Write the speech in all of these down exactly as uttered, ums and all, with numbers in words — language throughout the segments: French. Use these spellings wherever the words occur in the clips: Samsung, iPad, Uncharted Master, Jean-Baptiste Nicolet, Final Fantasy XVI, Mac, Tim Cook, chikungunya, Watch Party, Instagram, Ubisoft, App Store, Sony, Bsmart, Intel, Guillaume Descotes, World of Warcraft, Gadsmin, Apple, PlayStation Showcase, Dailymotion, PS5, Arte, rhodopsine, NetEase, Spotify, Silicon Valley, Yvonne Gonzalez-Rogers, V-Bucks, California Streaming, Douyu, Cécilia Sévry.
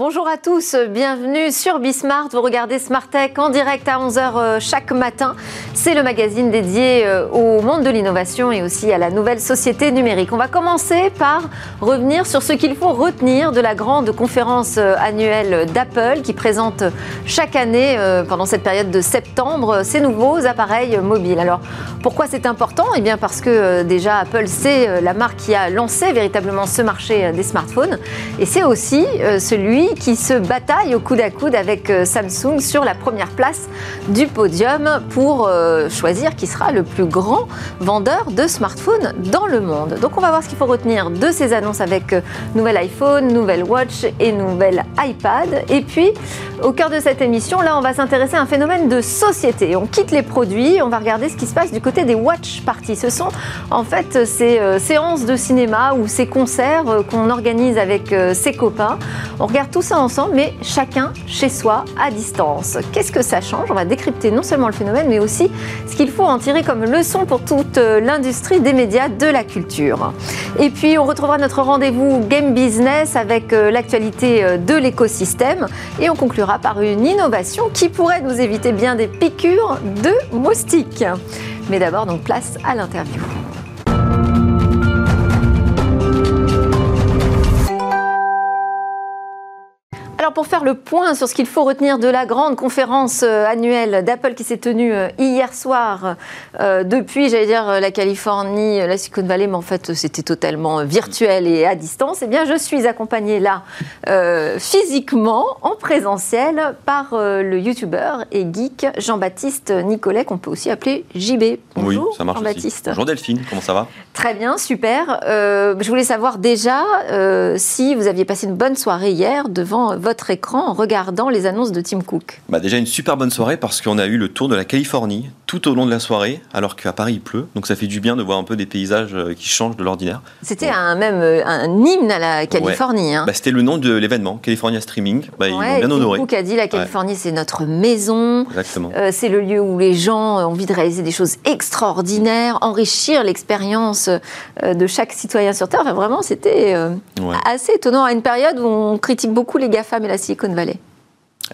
Bonjour à tous, bienvenue sur Bsmart. Vous regardez SmartTech en direct à onze heures chaque matin. C'est le magazine dédié au monde de l'innovation et aussi à la nouvelle société numérique. On va commencer par revenir sur ce qu'il faut retenir de la grande conférence annuelle d'Apple qui présente chaque année, pendant cette période de septembre, ses nouveaux appareils mobiles. Alors, pourquoi c'est important ? Eh bien parce que déjà, Apple, c'est la marque qui a lancé véritablement ce marché des smartphones et c'est aussi celui qui se bataille au coude à coude avec Samsung sur la première place du podium pour euh, choisir qui sera le plus grand vendeur de smartphones dans le monde. Donc on va voir ce qu'il faut retenir de ces annonces avec euh, nouvel iPhone, nouvelle Watch et nouvel iPad. Et puis au cœur de cette émission, là on va s'intéresser à un phénomène de société. On quitte les produits, on va regarder ce qui se passe du côté des Watch Party. Ce sont en fait ces euh, séances de cinéma ou ces concerts euh, qu'on organise avec euh, ses copains. On regarde tout ça ensemble, mais chacun chez soi, à distance. Qu'est-ce que ça change ? On va décrypter non seulement le phénomène, mais aussi ce qu'il faut en tirer comme leçon pour toute l'industrie des médias, de la culture. Et puis, on retrouvera notre rendez-vous Game Business avec l'actualité de l'écosystème. Et on conclura par une innovation qui pourrait nous éviter bien des piqûres de moustiques. Mais d'abord, donc, place à l'interview. Alors pour faire le point sur ce qu'il faut retenir de la grande conférence annuelle d'Apple qui s'est tenue hier soir euh, depuis, j'allais dire, la Californie, la Silicon Valley, mais en fait c'était totalement virtuel et à distance, et eh bien je suis accompagnée là euh, physiquement, en présentiel, par euh, le youtubeur et geek Jean-Baptiste Nicolet, qu'on peut aussi appeler J B. Bonjour, oui, ça marche Jean-Baptiste. Bonjour Delphine, comment ça va ? Très bien, super. Euh, je voulais savoir déjà euh, si vous aviez passé une bonne soirée hier devant votre votre écran en regardant les annonces de Tim Cook. Bah déjà une super bonne soirée parce qu'on a eu le tour de la Californie tout au long de la soirée alors qu'à Paris il pleut, donc ça fait du bien de voir un peu des paysages qui changent de l'ordinaire. C'était ouais. un, même un hymne à la Californie. Ouais. Hein. Bah, c'était le nom de l'événement, California Streaming, bah, ouais, ils l'ont bien honoré. Tim Cook a dit la Californie ouais. c'est notre maison, euh, c'est le lieu où les gens ont envie de réaliser des choses extraordinaires, enrichir l'expérience de chaque citoyen sur Terre. Enfin, vraiment c'était euh, ouais. assez étonnant à une période où on critique beaucoup les GAFA et la Silicon Valley.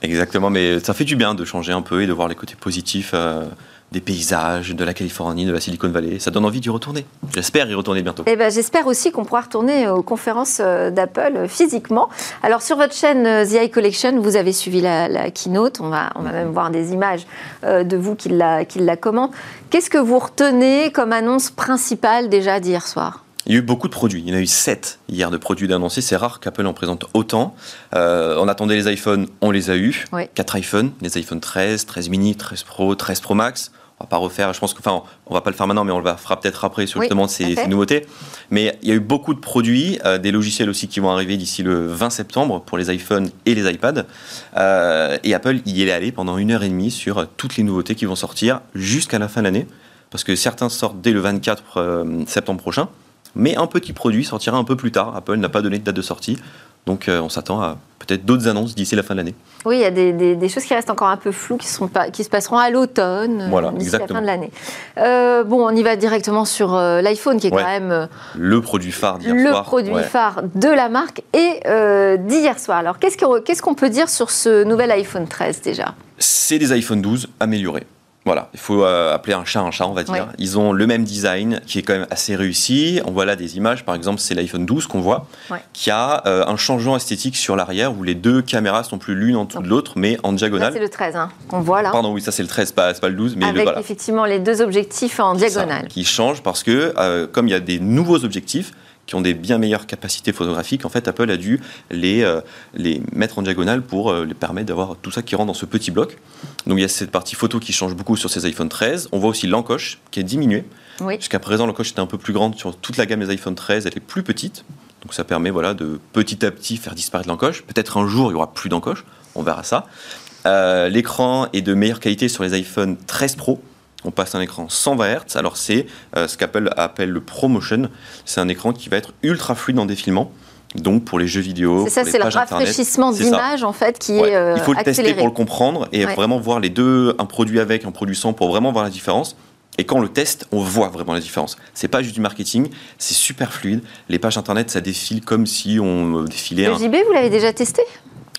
Exactement, mais ça fait du bien de changer un peu et de voir les côtés positifs euh, des paysages, de la Californie, de la Silicon Valley. Ça donne envie d'y retourner. J'espère y retourner bientôt. Et ben, j'espère aussi qu'on pourra retourner aux conférences d'Apple physiquement. Alors sur votre chaîne The A I Collection, vous avez suivi la, la keynote. On va, on va mmh. même voir des images euh, de vous qui la, qui la commente. Qu'est-ce que vous retenez comme annonce principale déjà d'hier soir ? Il y a eu beaucoup de produits. Il y en a eu sept hier de produits d'annoncés. C'est rare qu'Apple en présente autant. Euh, on attendait les iPhones, on les a eus. Oui. Quatre iPhones, les iPhone treize, treize mini, treize Pro, treize Pro Max. On va pas refaire, je pense que, enfin, on va pas le faire maintenant, mais on le fera peut-être après sur justement oui, ces, ces nouveautés. Mais il y a eu beaucoup de produits, euh, des logiciels aussi qui vont arriver d'ici le vingt septembre pour les iPhones et les iPads. Euh, et Apple y est allé pendant une heure et demie sur toutes les nouveautés qui vont sortir jusqu'à la fin de l'année. Parce que certains sortent dès le vingt-quatre septembre prochain. Mais un petit produit sortira un peu plus tard. Apple n'a pas donné de date de sortie. Donc euh, on s'attend à peut-être d'autres annonces d'ici la fin de l'année. Oui, il y a des, des, des choses qui restent encore un peu floues, qui, sont pas, qui se passeront à l'automne, voilà, d'ici exactement. la fin de l'année. Euh, bon, on y va directement sur euh, l'iPhone, qui est ouais. quand même... Euh, le produit phare d'hier le soir. Le produit ouais. phare de la marque et euh, d'hier soir. Alors, qu'est-ce, que, qu'est-ce qu'on peut dire sur ce nouvel iPhone treize, déjà ? C'est des iPhone douze améliorés. Voilà, il faut euh, appeler un chat un chat, on va dire. Oui. Ils ont le même design qui est quand même assez réussi. On voit là des images, par exemple, c'est l'iPhone douze qu'on voit, oui. qui a euh, un changement esthétique sur l'arrière où les deux caméras sont plus l'une en dessous de l'autre, mais en diagonale. Ça, c'est le treize hein, qu'on voit là. Pardon, oui, ça, c'est le treize, pas, c'est pas le douze. Mais avec le, voilà. effectivement les deux objectifs en diagonale. Ça, qui changent parce que, euh, comme il y a des nouveaux objectifs, qui ont des bien meilleures capacités photographiques. En fait, Apple a dû les, euh, les mettre en diagonale pour euh, les permettre d'avoir tout ça qui rentre dans ce petit bloc. Donc, il y a cette partie photo qui change beaucoup sur ces iPhone treize. On voit aussi l'encoche qui est diminuée. Oui. Jusqu'à présent, l'encoche était un peu plus grande sur toute la gamme des iPhone treize. Elle est plus petite. Donc, ça permet voilà, de petit à petit faire disparaître l'encoche. Peut-être un jour, il n'y aura plus d'encoche. On verra ça. Euh, l'écran est de meilleure qualité sur les iPhone treize Pro. On passe à un écran cent vingt hertz. Alors, c'est euh, ce qu'Apple appelle le ProMotion. C'est un écran qui va être ultra fluide en défilement. Donc, pour les jeux vidéo, c'est ça, pour les c'est pages Internet. C'est ça, c'est le rafraîchissement d'image, en fait, qui ouais. est euh, accéléré. Il faut le tester pour le comprendre et ouais. vraiment voir les deux, un produit avec, un produit sans, pour vraiment voir la différence. Et quand on le teste, on voit vraiment la différence. C'est pas juste du marketing, c'est super fluide. Les pages Internet, ça défile comme si on défilait... Le J B, un... vous l'avez déjà testé ?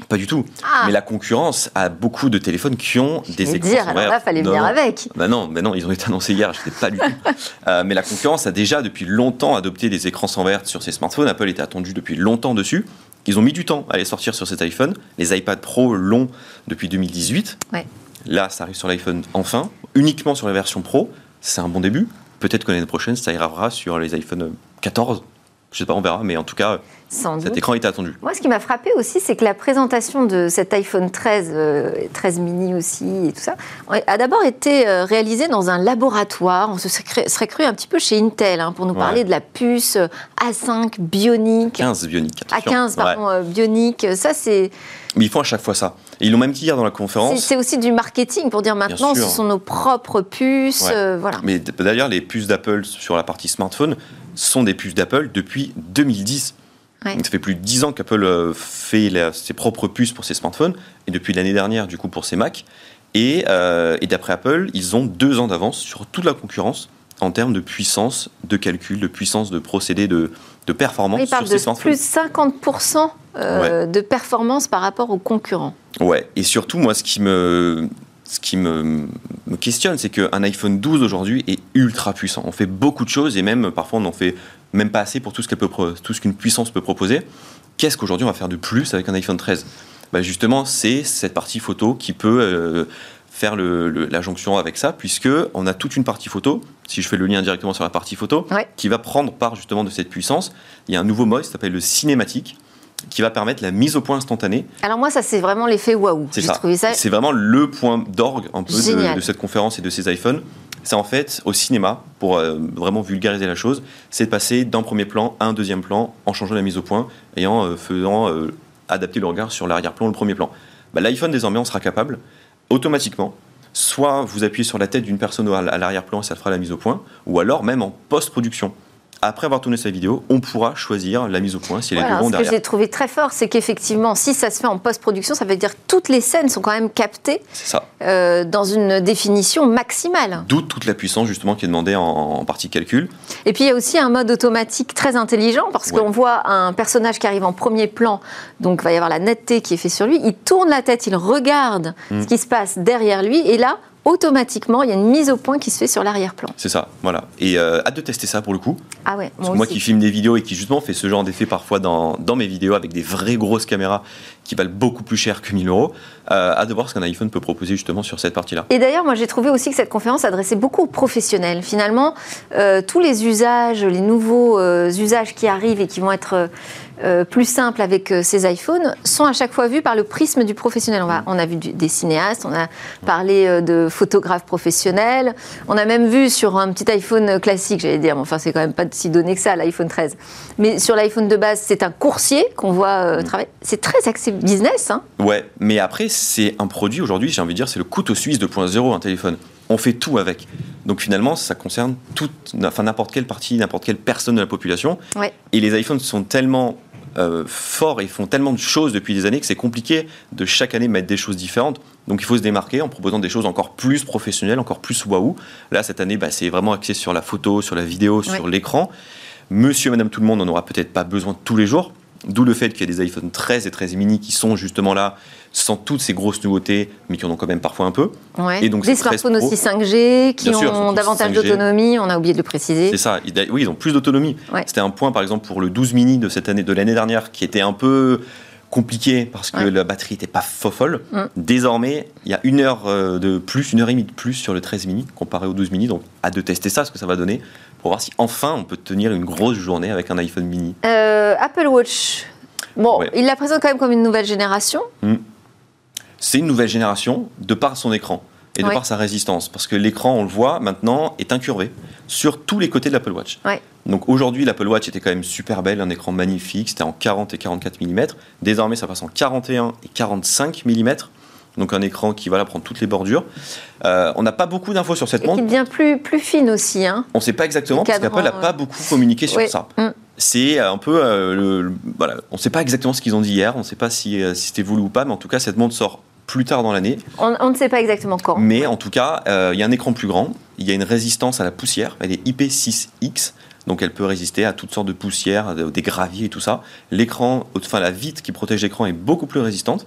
Pas du tout. Ah. Mais la concurrence a beaucoup de téléphones qui ont des écrans. Je vais dire, alors là, il fallait venir avec. Ben non, ben non, ils ont été annoncés hier, je n'étais pas du tout. euh, mais la concurrence a déjà depuis longtemps adopté des écrans sans verre sur ses smartphones. Apple était attendu depuis longtemps dessus. Ils ont mis du temps à les sortir sur cet iPhone. Les iPad Pro l'ont depuis deux mille dix-huit. Ouais. Là, ça arrive sur l'iPhone enfin, uniquement sur la version Pro. C'est un bon début. Peut-être que l'année prochaine, ça arrivera sur les iPhone quatorze. Je ne sais pas, on verra, mais en tout cas, Sans cet doute. écran était attendu. Moi, ce qui m'a frappé aussi, c'est que la présentation de cet iPhone treize, euh, treize mini aussi, et tout ça, a d'abord été euh, réalisée dans un laboratoire. On se serait, serait cru un petit peu chez Intel, hein, pour nous parler ouais. de la puce A cinq bionique. quinze bionique. A quinze, pardon, ouais. euh, bionique. Ça, c'est... Mais ils font à chaque fois ça. Et ils l'ont même dit hier dans la conférence. C'est, c'est aussi du marketing pour dire maintenant, ce sont nos propres puces. Ouais. Euh, voilà. Mais d'ailleurs, les puces d'Apple sur la partie smartphone sont des puces d'Apple depuis deux mille dix. Ouais. Donc, ça fait plus de dix ans qu'Apple fait la, ses propres puces pour ses smartphones, et depuis l'année dernière, du coup, pour ses Mac. Et, euh, et d'après Apple, ils ont deux ans d'avance sur toute la concurrence en termes de puissance de calcul, de puissance de procédé, de, de performance sur de ses smartphones. Ils parlent de plus de cinquante pour cent euh, ouais. de performance par rapport aux concurrents. Ouais, et surtout, moi, ce qui me... Ce qui me, me questionne, c'est qu'un iPhone douze aujourd'hui est ultra puissant. On fait beaucoup de choses et même parfois on n'en fait même pas assez pour tout ce, qu'elle peut, tout ce qu'une puissance peut proposer. Qu'est-ce qu'aujourd'hui on va faire de plus avec un iPhone treize ? Ben justement, c'est cette partie photo qui peut euh, faire le, le, la jonction avec ça, puisqu'on a toute une partie photo, si je fais le lien directement sur la partie photo, ouais. qui va prendre part justement de cette puissance. Il y a un nouveau mode qui s'appelle le cinématique, qui va permettre la mise au point instantanée. Alors moi, ça, c'est vraiment l'effet waouh. J'ai ça. trouvé ça... C'est vraiment le point d'orgue un peu de, de cette conférence et de ces iPhones. C'est en fait, au cinéma, pour euh, vraiment vulgariser la chose, c'est de passer d'un premier plan à un deuxième plan en changeant la mise au point et en euh, faisant euh, adapter le regard sur l'arrière-plan, le premier plan. Bah, L'iPhone, désormais, on sera capable, automatiquement, soit vous appuyez sur la tête d'une personne à l'arrière-plan et ça fera la mise au point, ou alors même en post-production. Après avoir tourné sa vidéo, on pourra choisir la mise au point si elle est voilà, de bon derrière. Ce que j'ai trouvé très fort, c'est qu'effectivement, si ça se fait en post-production, ça veut dire que toutes les scènes sont quand même captées euh, dans une définition maximale. D'où toute la puissance justement qui est demandée en, en partie calcul. Et puis il y a aussi un mode automatique très intelligent parce ouais. qu'on voit un personnage qui arrive en premier plan, donc il va y avoir la netteté qui est faite sur lui, il tourne la tête, il regarde mmh. ce qui se passe derrière lui et là, automatiquement, il y a une mise au point qui se fait sur l'arrière-plan. C'est ça, voilà. Et euh, hâte de tester ça pour le coup. Ah ouais, moi, moi qui filme des vidéos et qui justement fait ce genre d'effet parfois dans, dans mes vidéos avec des vraies grosses caméras qui valent beaucoup plus cher que mille euros, hâte de voir ce qu'un iPhone peut proposer justement sur cette partie-là. Et d'ailleurs, moi j'ai trouvé aussi que cette conférence s'adressait beaucoup aux professionnels. Finalement, euh, tous les usages, les nouveaux euh, usages qui arrivent et qui vont être... Euh, Euh, plus simples avec euh, ces iPhones sont à chaque fois vus par le prisme du professionnel. On, va, on a vu du, des cinéastes, on a parlé euh, de photographes professionnels, on a même vu sur un petit iPhone classique, j'allais dire, mais enfin c'est quand même pas si donné que ça l'iPhone treize, mais sur l'iPhone de base c'est un coursier qu'on voit euh, travailler, c'est très axé business. Hein. Ouais, mais après c'est un produit aujourd'hui, j'ai envie de dire, c'est le couteau suisse deux point zéro un téléphone. On fait tout avec. Donc finalement, ça concerne toute, enfin, n'importe quelle partie, n'importe quelle personne de la population. Ouais. Et les iPhones sont tellement euh, forts et font tellement de choses depuis des années que c'est compliqué de chaque année mettre des choses différentes. Donc il faut se démarquer en proposant des choses encore plus professionnelles, encore plus waouh. Là, cette année, bah, c'est vraiment axé sur la photo, sur la vidéo, sur ouais. l'écran. Monsieur, madame, tout le monde n'en aura peut-être pas besoin tous les jours. D'où le fait qu'il y a des iPhone treize et treize mini qui sont justement là sans toutes ces grosses nouveautés, mais qui en ont quand même parfois un peu. Ouais. Et donc, des smartphones aussi cinq G, qui sûr, ont davantage d'autonomie, on a oublié de le préciser. C'est ça, oui, ils ont plus d'autonomie. Ouais. C'était un point, par exemple, pour le douze mini de, cette année, de l'année dernière, qui était un peu compliqué parce que ouais. la batterie n'était pas fofolle. Mm. Désormais, il y a une heure de plus, une heure et demie de plus sur le treize mini comparé au douze mini, donc hâte de tester ça, ce que ça va donner, pour voir si enfin on peut tenir une grosse journée avec un iPhone mini. Euh, Apple Watch, bon, ouais. il la présente quand même comme une nouvelle génération. Mmh. C'est une nouvelle génération de par son écran et de ouais. par sa résistance, parce que l'écran, on le voit maintenant, est incurvé sur tous les côtés de l'Apple Watch. Ouais. Donc aujourd'hui, l'Apple Watch était quand même super belle, un écran magnifique, c'était en quarante et quarante-quatre millimètres. Désormais, ça passe en quarante et un et quarante-cinq millimètres. Donc un écran qui va là prendre toutes les bordures. Euh, on n'a pas beaucoup d'infos sur cette montre. Et qui devient plus, plus fine aussi. Hein. On ne sait pas exactement, parce qu'Apple n'a ouais. pas beaucoup communiqué sur ouais. ça. Mm. C'est un peu... Euh, le, le, voilà. On ne sait pas exactement ce qu'ils ont dit hier, on ne sait pas si, euh, si c'était voulu ou pas, mais en tout cas, cette montre sort plus tard dans l'année. On, on ne sait pas exactement quand. Mais en tout cas, il euh, y a un écran plus grand, il y a une résistance à la poussière, elle est I P six X, donc elle peut résister à toutes sortes de poussières, des graviers et tout ça. L'écran, enfin la vitre qui protège l'écran est beaucoup plus résistante.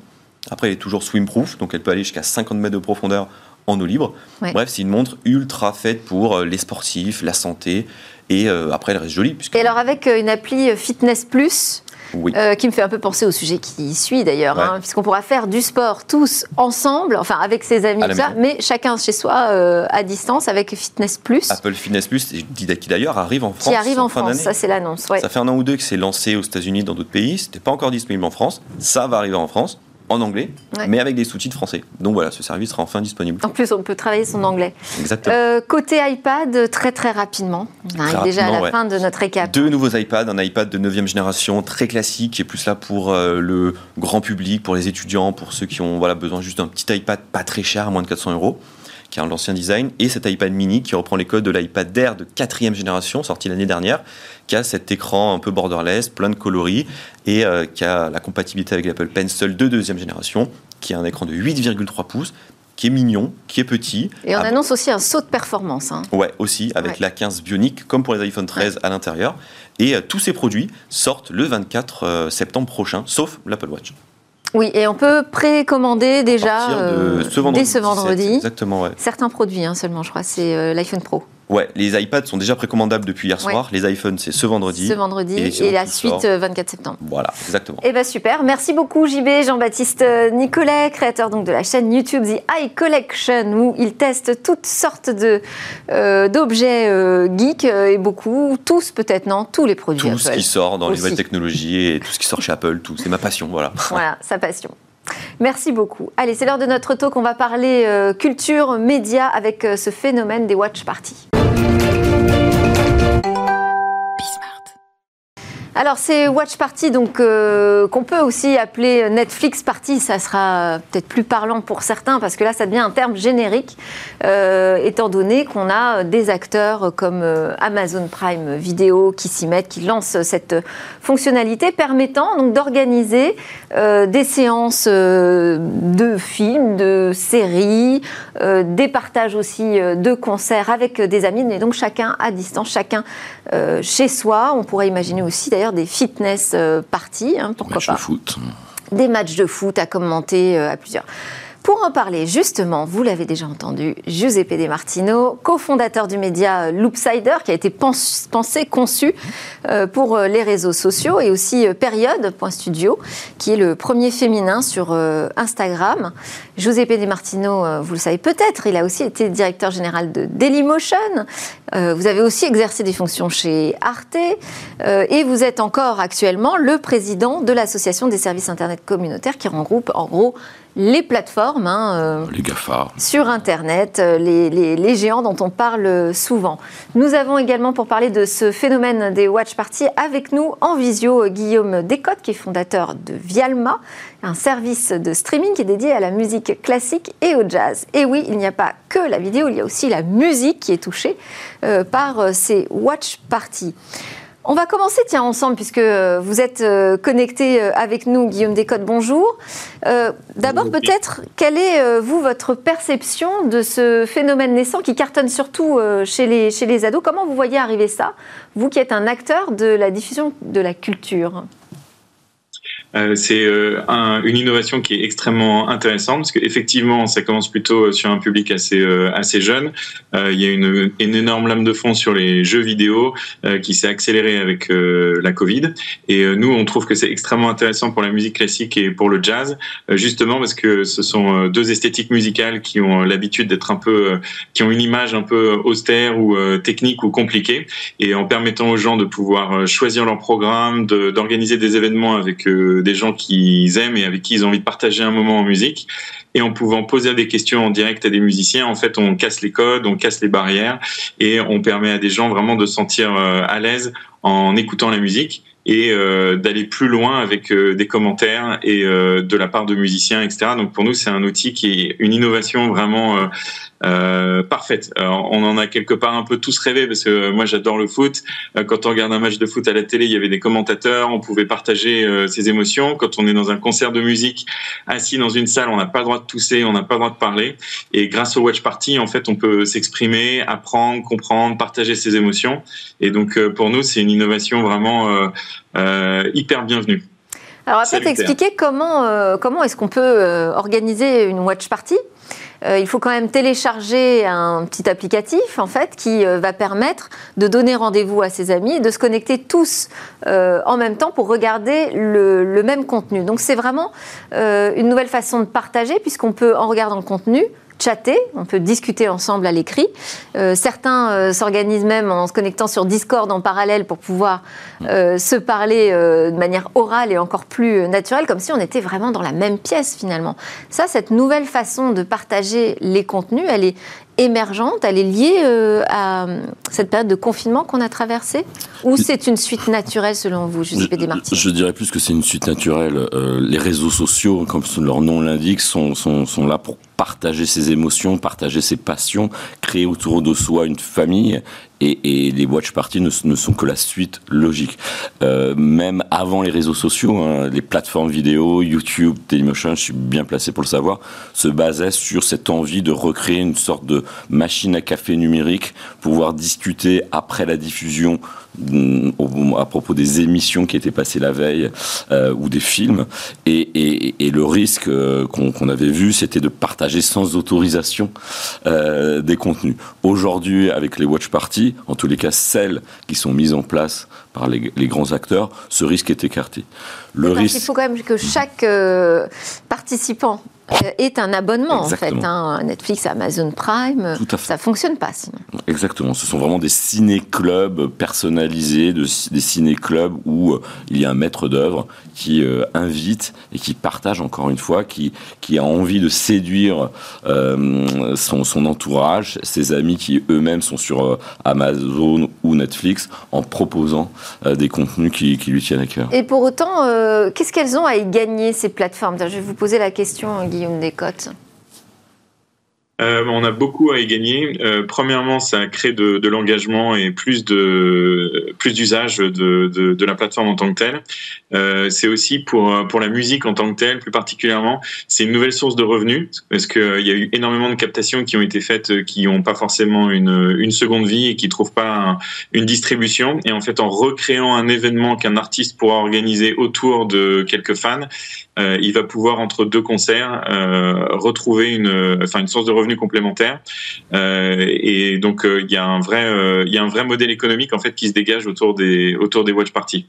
Après, elle est toujours swim-proof, donc elle peut aller jusqu'à cinquante mètres de profondeur en eau libre. Ouais. Bref, c'est une montre ultra faite pour les sportifs, la santé, et euh, après, elle reste jolie. Puisque... Et alors, avec une appli Fitness Plus, oui. euh, qui me fait un peu penser au sujet qui suit d'ailleurs, ouais. hein, puisqu'on pourra faire du sport tous ensemble, enfin avec ses amis, tout ça, mais chacun chez soi, euh, à distance, avec Fitness Plus. Apple Fitness Plus, qui d'ailleurs arrive en France. Qui arrive en, en France, ça c'est l'annonce. Ouais. Ça fait un an ou deux que c'est lancé aux États-Unis, dans d'autres pays, c'était pas encore disponible en France, ça va arriver en France. En anglais, ouais. mais avec des sous-titres français. Donc voilà, ce service sera enfin disponible. En plus, on peut travailler son anglais. Exactement. Euh, côté iPad, très très rapidement. On arrive déjà à la ouais. fin de notre récap. Deux nouveaux iPads, un iPad de neuvième génération, très classique, qui est plus là pour euh, le grand public, pour les étudiants, pour ceux qui ont voilà, besoin juste d'un petit iPad pas très cher, à moins de quatre cents euros, qui a l'ancien design. Et cet iPad mini qui reprend les codes de l'iPad Air de quatrième génération, sorti l'année dernière, qui a cet écran un peu borderless, plein de coloris, et euh, qui a la compatibilité avec l'Apple Pencil de deuxième génération, qui a un écran de huit virgule trois pouces, qui est mignon, qui est petit. Et on ah, annonce aussi un saut de performance. Hein. Ouais, aussi, avec ouais. l'A quinze Bionic, comme pour les iPhone treize ouais. à l'intérieur. Et euh, tous ces produits sortent le vingt-quatre septembre prochain, sauf l'Apple Watch. Oui, et on peut précommander déjà euh, ce vendredi, dès ce vendredi. dix-sept, exactement, ouais. Certains produits hein, seulement, je crois, c'est euh, l'iPhone Pro. Ouais, les iPads sont déjà précommandables depuis hier soir. Ouais. Les iPhones, c'est ce vendredi. Ce vendredi et, et la suite sort. vingt-quatre septembre. Voilà, exactement. Eh bien, super. Merci beaucoup, J B, Jean-Baptiste Nicolet, créateur donc de la chaîne YouTube The A I Collection, où il teste toutes sortes de, euh, d'objets euh, geeks et beaucoup, tous peut-être, non, tous les produits Apple. Tout ce qui sort dans aussi. Les nouvelles technologies et tout ce qui sort chez Apple, tout. C'est ma passion, voilà. Voilà, sa passion. Merci beaucoup. Allez, c'est l'heure de notre talk. On va parler euh, culture, médias, avec euh, ce phénomène des watch parties. Alors, c'est Watch Party, donc euh, qu'on peut aussi appeler Netflix Party. Ça sera peut-être plus parlant pour certains, parce que là, ça devient un terme générique, euh, étant donné qu'on a des acteurs comme euh, Amazon Prime Video qui s'y mettent, qui lancent cette fonctionnalité permettant donc d'organiser euh, des séances euh, de films, de séries, euh, des partages aussi euh, de concerts avec des amis, mais donc chacun à distance, chacun euh, chez soi. On pourrait imaginer aussi d'ailleurs des fitness parties, hein, pourquoi match pas. De foot. Des matchs de foot à commenter euh, à plusieurs. Pour en parler, justement, vous l'avez déjà entendu, Giuseppe De Martino, cofondateur du média Loopsider, qui a été pense, pensé, conçu euh, pour les réseaux sociaux, et aussi euh, Période.studio, qui est le premier féminin sur euh, Instagram. Giuseppe De Martino, euh, vous le savez peut-être, il a aussi été directeur général de Dailymotion. Euh, vous avez aussi exercé des fonctions chez Arte. Euh, et vous êtes encore actuellement le président de l'Association des services Internet communautaires, qui regroupe en gros les plateformes, hein, euh, les GAFA, sur Internet, euh, les, les, les géants dont on parle souvent. Nous avons également, pour parler de ce phénomène des watch parties, avec nous en visio Guillaume Descotes, qui est fondateur de Vialma, un service de streaming qui est dédié à la musique classique et au jazz. Et oui, il n'y a pas que la vidéo, il y a aussi la musique qui est touchée euh, par ces watch parties. On va commencer, tiens, ensemble, puisque vous êtes connecté avec nous, Guillaume Descotes, bonjour. Euh, d'abord, bonjour. Peut-être, quelle est, vous, votre perception de ce phénomène naissant qui cartonne surtout chez les, chez les ados? Comment vous voyez arriver ça, vous qui êtes un acteur de la diffusion de la culture? Euh, c'est euh, un, une innovation qui est extrêmement intéressante, parce qu'effectivement ça commence plutôt sur un public assez, euh, assez jeune. Euh, il y a une, une énorme lame de fond sur les jeux vidéo euh, qui s'est accélérée avec euh, la Covid, et euh, nous on trouve que c'est extrêmement intéressant pour la musique classique et pour le jazz, euh, justement parce que ce sont euh, deux esthétiques musicales qui ont euh, l'habitude d'être un peu, euh, qui ont une image un peu austère ou euh, technique ou compliquée, et en permettant aux gens de pouvoir choisir leur programme, de, d'organiser des événements avec euh, des gens qu'ils aiment et avec qui ils ont envie de partager un moment en musique, et en pouvant poser des questions en direct à des musiciens, en fait on casse les codes, on casse les barrières, et on permet à des gens vraiment de se sentir à l'aise en écoutant la musique. et euh, d'aller plus loin avec euh, des commentaires et euh, de la part de musiciens, et cetera. Donc pour nous, c'est un outil qui est une innovation vraiment euh, euh, parfaite. Alors, on en a quelque part un peu tous rêvé, parce que euh, moi j'adore le foot. Euh, quand on regarde un match de foot à la télé, il y avait des commentateurs, on pouvait partager euh, ses émotions. Quand on est dans un concert de musique, assis dans une salle, on n'a pas le droit de tousser, on n'a pas le droit de parler. Et grâce au Watch Party, en fait, on peut s'exprimer, apprendre, comprendre, partager ses émotions. Et donc euh, pour nous, c'est une innovation vraiment... Euh, Euh, hyper bienvenue. Alors, peut-être expliquer comment, euh, comment est-ce qu'on peut euh, organiser une watch party. Euh, il faut quand même télécharger un petit applicatif, en fait, qui euh, va permettre de donner rendez-vous à ses amis et de se connecter tous euh, en même temps pour regarder le, le même contenu. Donc, c'est vraiment euh, une nouvelle façon de partager, puisqu'on peut, en regardant le contenu, chatter, on peut discuter ensemble à l'écrit. Euh, certains euh, s'organisent même en se connectant sur Discord en parallèle pour pouvoir euh, se parler euh, de manière orale et encore plus naturelle, comme si on était vraiment dans la même pièce finalement. Ça, cette nouvelle façon de partager les contenus, elle est émergente, elle est liée euh, à cette période de confinement qu'on a traversée, ou c'est une suite naturelle selon vous, Giuseppe De Martino? Je dirais plus que c'est une suite naturelle. Euh, les réseaux sociaux, comme leur nom l'indique, sont, sont, sont là pour partager ses émotions, partager ses passions, créer autour de soi une famille. Et, et les watch parties ne, ne sont que la suite logique. Euh, même avant les réseaux sociaux, hein, les plateformes vidéo, YouTube, Dailymotion, je suis bien placé pour le savoir, se basaient sur cette envie de recréer une sorte de machine à café numérique, pouvoir discuter après la diffusion à propos des émissions qui étaient passées la veille euh, ou des films, et, et, et le risque euh, qu'on, qu'on avait vu, c'était de partager sans autorisation euh, des contenus. Aujourd'hui, avec les watch parties, en tous les cas celles qui sont mises en place par les, les grands acteurs, ce risque est écarté. Le risque... Il faut quand même que chaque euh, participant est un abonnement. Exactement. En fait, hein. Netflix, Amazon Prime, ça fonctionne pas sinon. Exactement, ce sont vraiment des ciné-clubs personnalisés, de, des ciné-clubs où euh, il y a un maître d'œuvre qui euh, invite et qui partage, encore une fois, qui, qui a envie de séduire euh, son, son entourage, ses amis qui eux-mêmes sont sur euh, Amazon ou Netflix, en proposant euh, des contenus qui, qui lui tiennent à cœur. Et pour autant, euh, qu'est-ce qu'elles ont à y gagner, ces plateformes? Je vais vous poser la question, Guillaume. Guillaume Descotes. Euh, on a beaucoup à y gagner. Euh, premièrement, ça crée de, de l'engagement et plus de plus d'usage de, de, de la plateforme en tant que telle. Euh, c'est aussi pour pour la musique en tant que telle, plus particulièrement, c'est une nouvelle source de revenus, parce que euh, il y a eu énormément de captations qui ont été faites, qui n'ont pas forcément une une seconde vie et qui trouvent pas un, une distribution. Et en fait, en recréant un événement qu'un artiste pourra organiser autour de quelques fans, euh, il va pouvoir entre deux concerts euh, retrouver une enfin une source de revenus complémentaires, euh, et donc il euh, y a un vrai il euh, y a un vrai modèle économique en fait qui se dégage autour des autour des watch parties.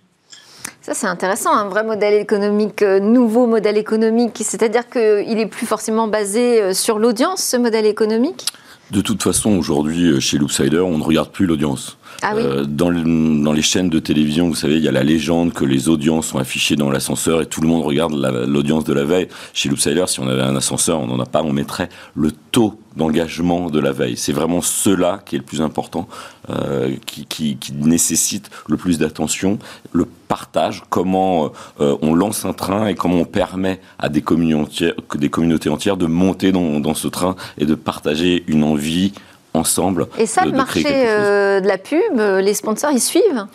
Ça, c'est intéressant, un vrai modèle économique, euh, nouveau modèle économique, c'est-à-dire qu'il est plus forcément basé sur l'audience, ce modèle économique. De toute façon, aujourd'hui, chez Loopsider, on ne regarde plus l'audience. Ah oui. euh, dans, le, dans les chaînes de télévision, vous savez, il y a la légende que les audiences sont affichées dans l'ascenseur et tout le monde regarde la, l'audience de la veille. Chez Loopsider, si on avait un ascenseur, on n'en a pas, on mettrait le taux d'engagement de la veille. C'est vraiment cela qui est le plus important, euh, qui, qui, qui nécessite le plus d'attention, le partage, comment euh, on lance un train et comment on permet à des communautés, des communautés entières de monter dans, dans ce train et de partager une envie ensemble. Et ça, le marché euh, de la pub, les sponsors, ils suivent ?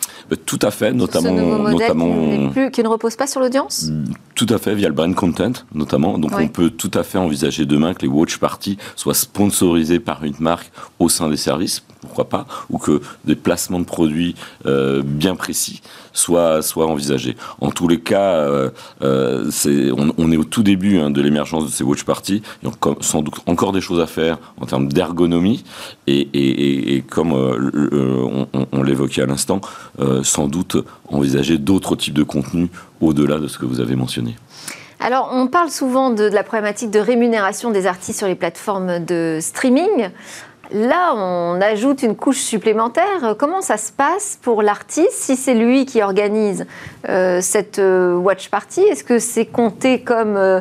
Tout à fait, notamment... Ce nouveau modèle notamment, qui, plus, qui ne repose pas sur l'audience ? Tout à fait, via le brand content, notamment. Donc, ouais. On peut tout à fait envisager demain que les watch parties soient sponsorisées par une marque au sein des services, pourquoi pas, ou que des placements de produits euh, bien précis soient, soient envisagés. En tous les cas, euh, euh, c'est, on, on est au tout début hein, de l'émergence de ces watch parties. Il y a sans doute encore des choses à faire en termes d'ergonomie. Et, et, et comme euh, euh, on, on l'évoquait à l'instant, euh, sans doute envisager d'autres types de contenus au-delà de ce que vous avez mentionné. Alors, on parle souvent de, de la problématique de rémunération des artistes sur les plateformes de streaming. Là, on ajoute une couche supplémentaire. Comment ça se passe pour l'artiste si c'est lui qui organise euh, cette euh, watch party? Est-ce que c'est compté comme euh,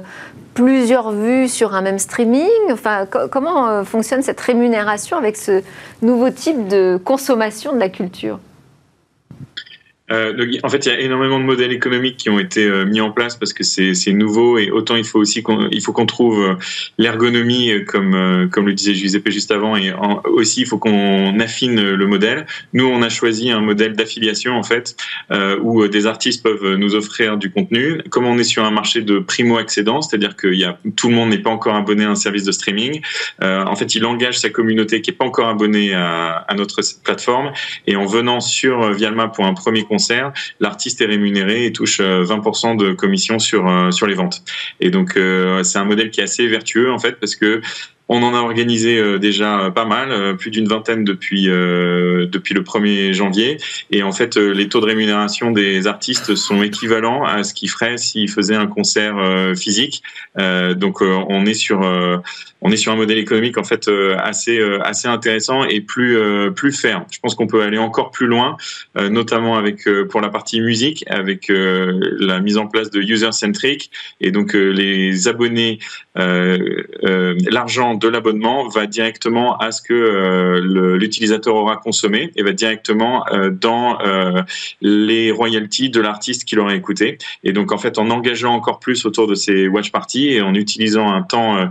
plusieurs vues sur un même streaming? Enfin, co- comment euh, fonctionne cette rémunération avec ce nouveau type de consommation de la culture ? Euh, le, en fait, il y a énormément de modèles économiques qui ont été euh, mis en place parce que c'est, c'est nouveau, et autant il faut aussi qu'on, il faut qu'on trouve l'ergonomie, comme, euh, comme le disait Giuseppe juste avant, et en, aussi il faut qu'on affine le modèle. Nous, on a choisi un modèle d'affiliation en fait, euh, où des artistes peuvent nous offrir du contenu. Comme on est sur un marché de primo-accédants, c'est-à-dire que y a, tout le monde n'est pas encore abonné à un service de streaming, euh, en fait, il engage sa communauté qui n'est pas encore abonnée à, à notre plateforme, et en venant sur Vialma pour un premier contenu, concert, l'artiste est rémunéré et touche vingt pour cent de commission sur, euh, sur les ventes. Et donc, euh, c'est un modèle qui est assez vertueux, en fait, parce que on en a organisé déjà pas mal, plus d'une vingtaine depuis, euh, depuis le premier janvier. Et en fait, les taux de rémunération des artistes sont équivalents à ce qu'ils feraient s'ils faisaient un concert euh, physique. Euh, donc, euh, on, est sur, euh, on est sur un modèle économique en fait, euh, assez, euh, assez intéressant et plus, euh, plus ferme. Je pense qu'on peut aller encore plus loin, euh, notamment avec, euh, pour la partie musique, avec euh, la mise en place de user-centric. Et donc, euh, les abonnés, euh, euh, l'argent de l'abonnement va directement à ce que euh, le, l'utilisateur aura consommé et va directement euh, dans euh, les royalties de l'artiste qui l'aurait écouté. Et donc, en fait, en engageant encore plus autour de ces watch parties et en utilisant un temps euh,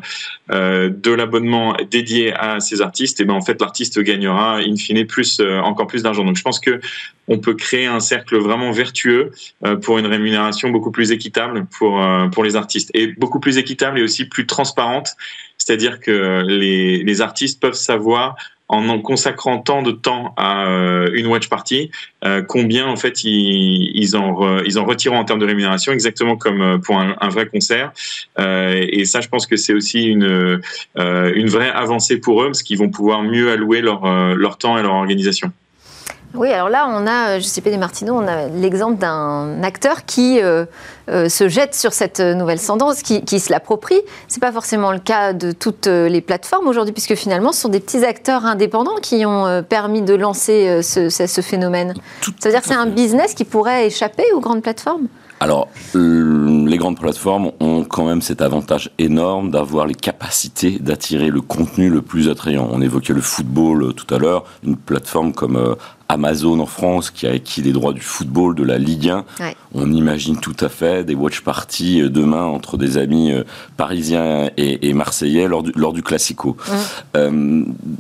euh, de l'abonnement dédié à ces artistes, et ben en fait, l'artiste gagnera in fine plus, euh, encore plus d'argent. Donc, je pense que on peut créer un cercle vraiment vertueux euh, pour une rémunération beaucoup plus équitable pour, euh, pour les artistes, et beaucoup plus équitable et aussi plus transparente. C'est-à-dire que les, les artistes peuvent savoir, en en consacrant tant de temps à euh, une watch party, euh, combien en fait ils, ils, en re, ils en retirent en termes de rémunération, exactement comme pour un, un vrai concert. Euh, et ça, je pense que c'est aussi une, euh, une vraie avancée pour eux, parce qu'ils vont pouvoir mieux allouer leur, euh, leur temps et leur organisation. Oui, alors là, on a, Giuseppe De Martino, on a l'exemple d'un acteur qui euh, euh, se jette sur cette nouvelle tendance, qui, qui se l'approprie. Ce n'est pas forcément le cas de toutes les plateformes aujourd'hui, puisque finalement, ce sont des petits acteurs indépendants qui ont permis de lancer ce, ce, ce phénomène. Ça veut dire que c'est un business qui pourrait échapper aux grandes plateformes ? Alors, les grandes plateformes ont quand même cet avantage énorme d'avoir les capacités d'attirer le contenu le plus attrayant. On évoquait le football tout à l'heure, une plateforme comme... Euh, Amazon en France, qui a acquis les droits du football, de la Ligue un. Ouais. On imagine tout à fait des watch parties demain entre des amis parisiens et, et marseillais lors du, lors du Classico. Mmh.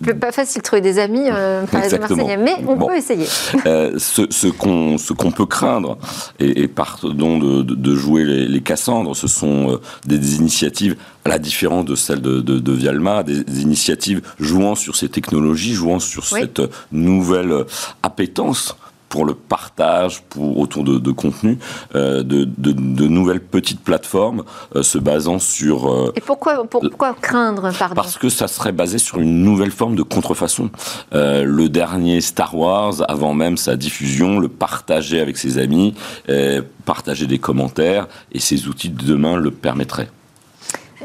Euh, pas facile de trouver des amis euh, parisiens marseillais, mais on bon. peut essayer. Euh, ce, ce, qu'on, ce qu'on peut craindre, et, et pardon de, de, de jouer les, les Cassandres, ce sont des, des initiatives, à la différence de celle de, de, de Vialma, des, des initiatives jouant sur ces technologies, jouant sur oui. cette nouvelle appétence pour le partage, pour autour de, de contenu, euh, de, de, de nouvelles petites plateformes euh, se basant sur... Euh, Et pourquoi, pour, pourquoi craindre, pardon ? Parce que ça serait basé sur une nouvelle forme de contrefaçon. Euh, le dernier Star Wars, avant même sa diffusion, le partager avec ses amis, euh, partager des commentaires, et ces outils de demain le permettraient.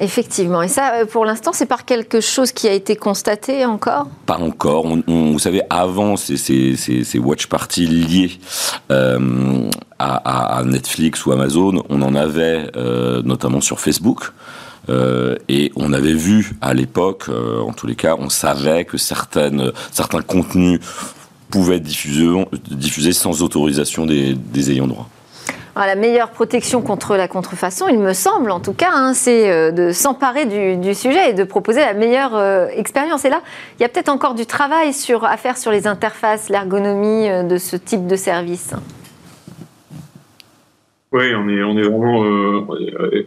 Effectivement. Et ça, pour l'instant, c'est par quelque chose qui a été constaté encore ? Pas encore. On, on, vous savez, avant ces, ces, ces, ces watch parties liées euh, à, à Netflix ou Amazon, on en avait euh, notamment sur Facebook. Euh, et on avait vu à l'époque, euh, en tous les cas, on savait que certaines, certains contenus pouvaient être diffusés, diffusés sans autorisation des, des ayants droit. Alors, la meilleure protection contre la contrefaçon, il me semble en tout cas, hein, c'est de s'emparer du, du sujet et de proposer la meilleure euh, expérience. Et là, il y a peut-être encore du travail sur, à faire sur les interfaces, l'ergonomie de ce type de service. Oui, on est on est vraiment euh,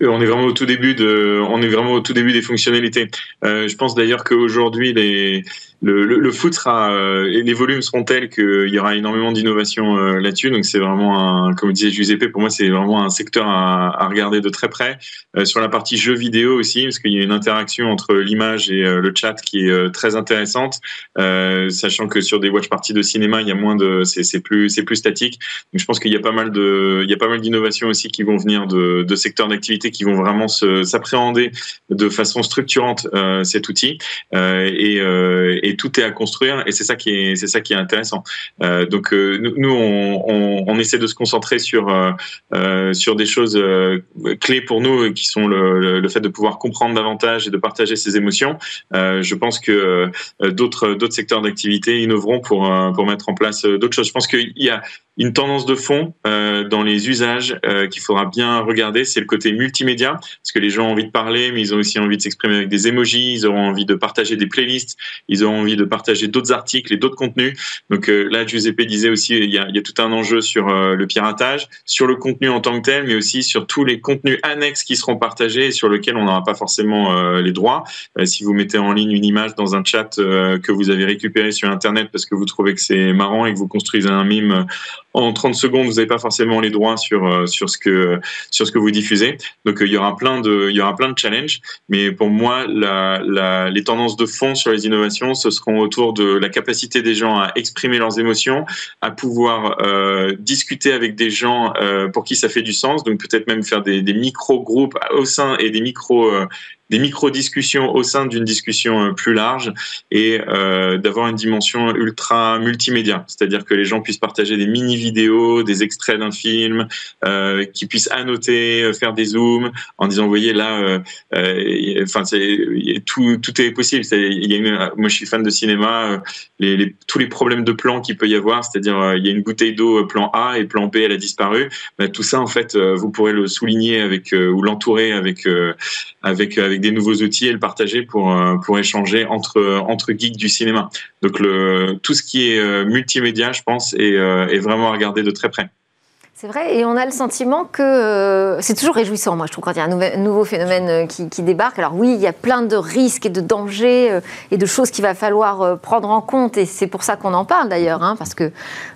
on est vraiment au tout début de on est vraiment au tout début des fonctionnalités. Euh, je pense d'ailleurs qu'aujourd'hui les le le, le foot sera euh, et les volumes seront tels qu'il y aura énormément d'innovations euh, là-dessus. Donc c'est vraiment un, comme disait Giuseppe, pour moi c'est vraiment un secteur à, à regarder de très près. Euh, sur la partie jeux vidéo aussi, parce qu'il y a une interaction entre l'image et euh, le chat qui est euh, très intéressante. Euh, sachant que sur des watch parties de cinéma, il y a moins de c'est c'est plus c'est plus statique. Donc je pense qu'il y a pas mal de il y a pas mal d'innovations aussi qui vont venir de, de secteurs d'activité qui vont vraiment se, s'appréhender de façon structurante euh, cet outil euh, et, euh, et tout est à construire et c'est ça qui est, c'est ça qui est intéressant. Euh, donc euh, nous on, on, on essaie de se concentrer sur, euh, sur des choses euh, clés pour nous qui sont le, le, le fait de pouvoir comprendre davantage et de partager ses émotions. Euh, je pense que euh, d'autres, d'autres secteurs d'activité innoveront pour, euh, pour mettre en place d'autres choses. Je pense qu'il y a une tendance de fond euh, dans les usages euh, qu'il faudra bien regarder, c'est le côté multimédia, parce que les gens ont envie de parler, mais ils ont aussi envie de s'exprimer avec des emojis, ils auront envie de partager des playlists, ils auront envie de partager d'autres articles et d'autres contenus. Donc euh, là, Giuseppe disait aussi, il y a, il y a tout un enjeu sur euh, le piratage, sur le contenu en tant que tel, mais aussi sur tous les contenus annexes qui seront partagés et sur lesquels on n'aura pas forcément euh, les droits. Euh, si vous mettez en ligne une image dans un chat euh, que vous avez récupéré sur Internet parce que vous trouvez que c'est marrant et que vous construisez un mime euh, en trente secondes, vous n'avez pas forcément les droits sur sur ce que sur ce que vous diffusez. Donc il y aura plein de il y aura plein de challenges. Mais pour moi, la, la, les tendances de fond sur les innovations, ce seront autour de la capacité des gens à exprimer leurs émotions, à pouvoir euh, discuter avec des gens euh, pour qui ça fait du sens. Donc peut-être même faire des, des micro-groupes au sein et des micro euh, des micro-discussions au sein d'une discussion plus large et euh, d'avoir une dimension ultra multimédia, c'est-à-dire que les gens puissent partager des mini-vidéos, des extraits d'un film, euh, qu'ils puissent annoter, faire des zooms, en disant, vous voyez, là, euh, euh, enfin, c'est, tout, tout est possible. C'est, il y a une, moi, je suis fan de cinéma, les, les, tous les problèmes de plan qu'il peut y avoir, c'est-à-dire euh, il y a une bouteille d'eau plan A et plan B, elle a disparu. Bah, tout ça, en fait, vous pourrez le souligner avec, euh, ou l'entourer avec, euh, avec, avec des nouveaux outils et le partager pour pour échanger entre entre geeks du cinéma. Donc le tout ce qui est euh, multimédia, je pense, est, euh, est vraiment à regarder de très près. C'est vrai, et on a le sentiment que euh, c'est toujours réjouissant, moi je trouve, quand il y a un nouvel, nouveau phénomène euh, qui, qui débarque. Alors oui, il y a plein de risques et de dangers euh, et de choses qu'il va falloir euh, prendre en compte, et c'est pour ça qu'on en parle d'ailleurs, hein, parce que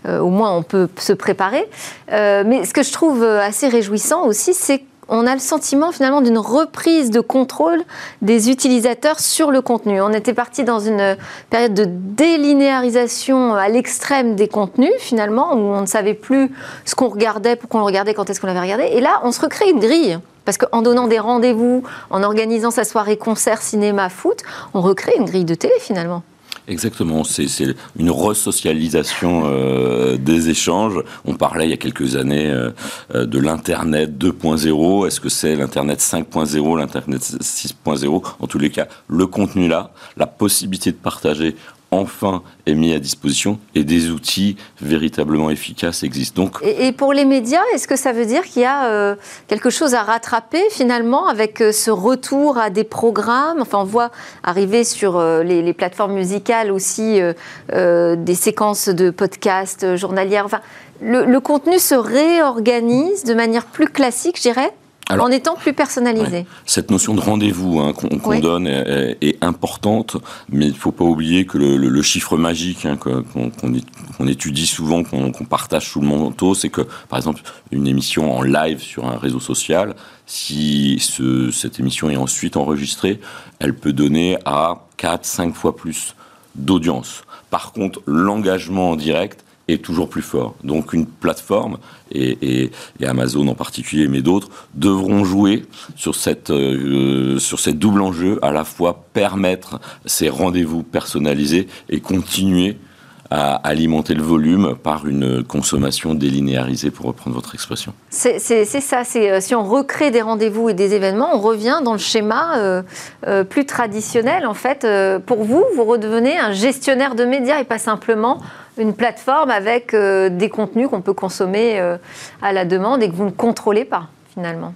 euh, au moins on peut se préparer. Euh, mais ce que je trouve assez réjouissant aussi, c'est on a le sentiment finalement d'une reprise de contrôle des utilisateurs sur le contenu. On était parti dans une période de délinéarisation à l'extrême des contenus finalement, où on ne savait plus ce qu'on regardait, pourquoi on le regardait, quand est-ce qu'on l'avait regardé. Et là, on se recrée une grille. Parce qu'en donnant des rendez-vous, en organisant sa soirée concert, cinéma, foot, on recrée une grille de télé finalement. Exactement, c'est, c'est une resocialisation euh, des échanges. On parlait il y a quelques années euh, de l'Internet deux point zéro. Est-ce que c'est l'Internet cinq point zéro, l'Internet six point zéro? En tous les cas, le contenu là, la possibilité de partager enfin est mis à disposition et des outils véritablement efficaces existent. Donc, et, et pour les médias, est-ce que ça veut dire qu'il y a euh, quelque chose à rattraper finalement avec euh, ce retour à des programmes? Enfin, on voit arriver sur euh, les, les plateformes musicales aussi euh, euh, des séquences de podcasts euh, journalières. Enfin, le, le contenu se réorganise de manière plus classique, je dirais. Alors, en étant plus personnalisé. Ouais. Cette notion de rendez-vous hein, qu'on, qu'on ouais. donne est, est, est importante, mais il ne faut pas oublier que le, le, le chiffre magique hein, qu'on, qu'on, qu'on étudie souvent, qu'on, qu'on partage sous le manteau, c'est que, par exemple, une émission en live sur un réseau social, si ce, cette émission est ensuite enregistrée, elle peut donner à quatre à cinq fois plus d'audience. Par contre, l'engagement en direct est toujours plus fort. Donc une plateforme, et, et, et Amazon en particulier, mais d'autres, devront jouer sur cette, euh, sur cette double enjeu, à la fois permettre ces rendez-vous personnalisés et continuer à alimenter le volume par une consommation délinéarisée, pour reprendre votre expression. C'est, c'est, c'est ça, c'est, euh, si on recrée des rendez-vous et des événements, on revient dans le schéma euh, euh, plus traditionnel. En fait, euh, pour vous, vous redevenez un gestionnaire de médias et pas simplement une plateforme avec euh, des contenus qu'on peut consommer euh, à la demande et que vous ne contrôlez pas, finalement.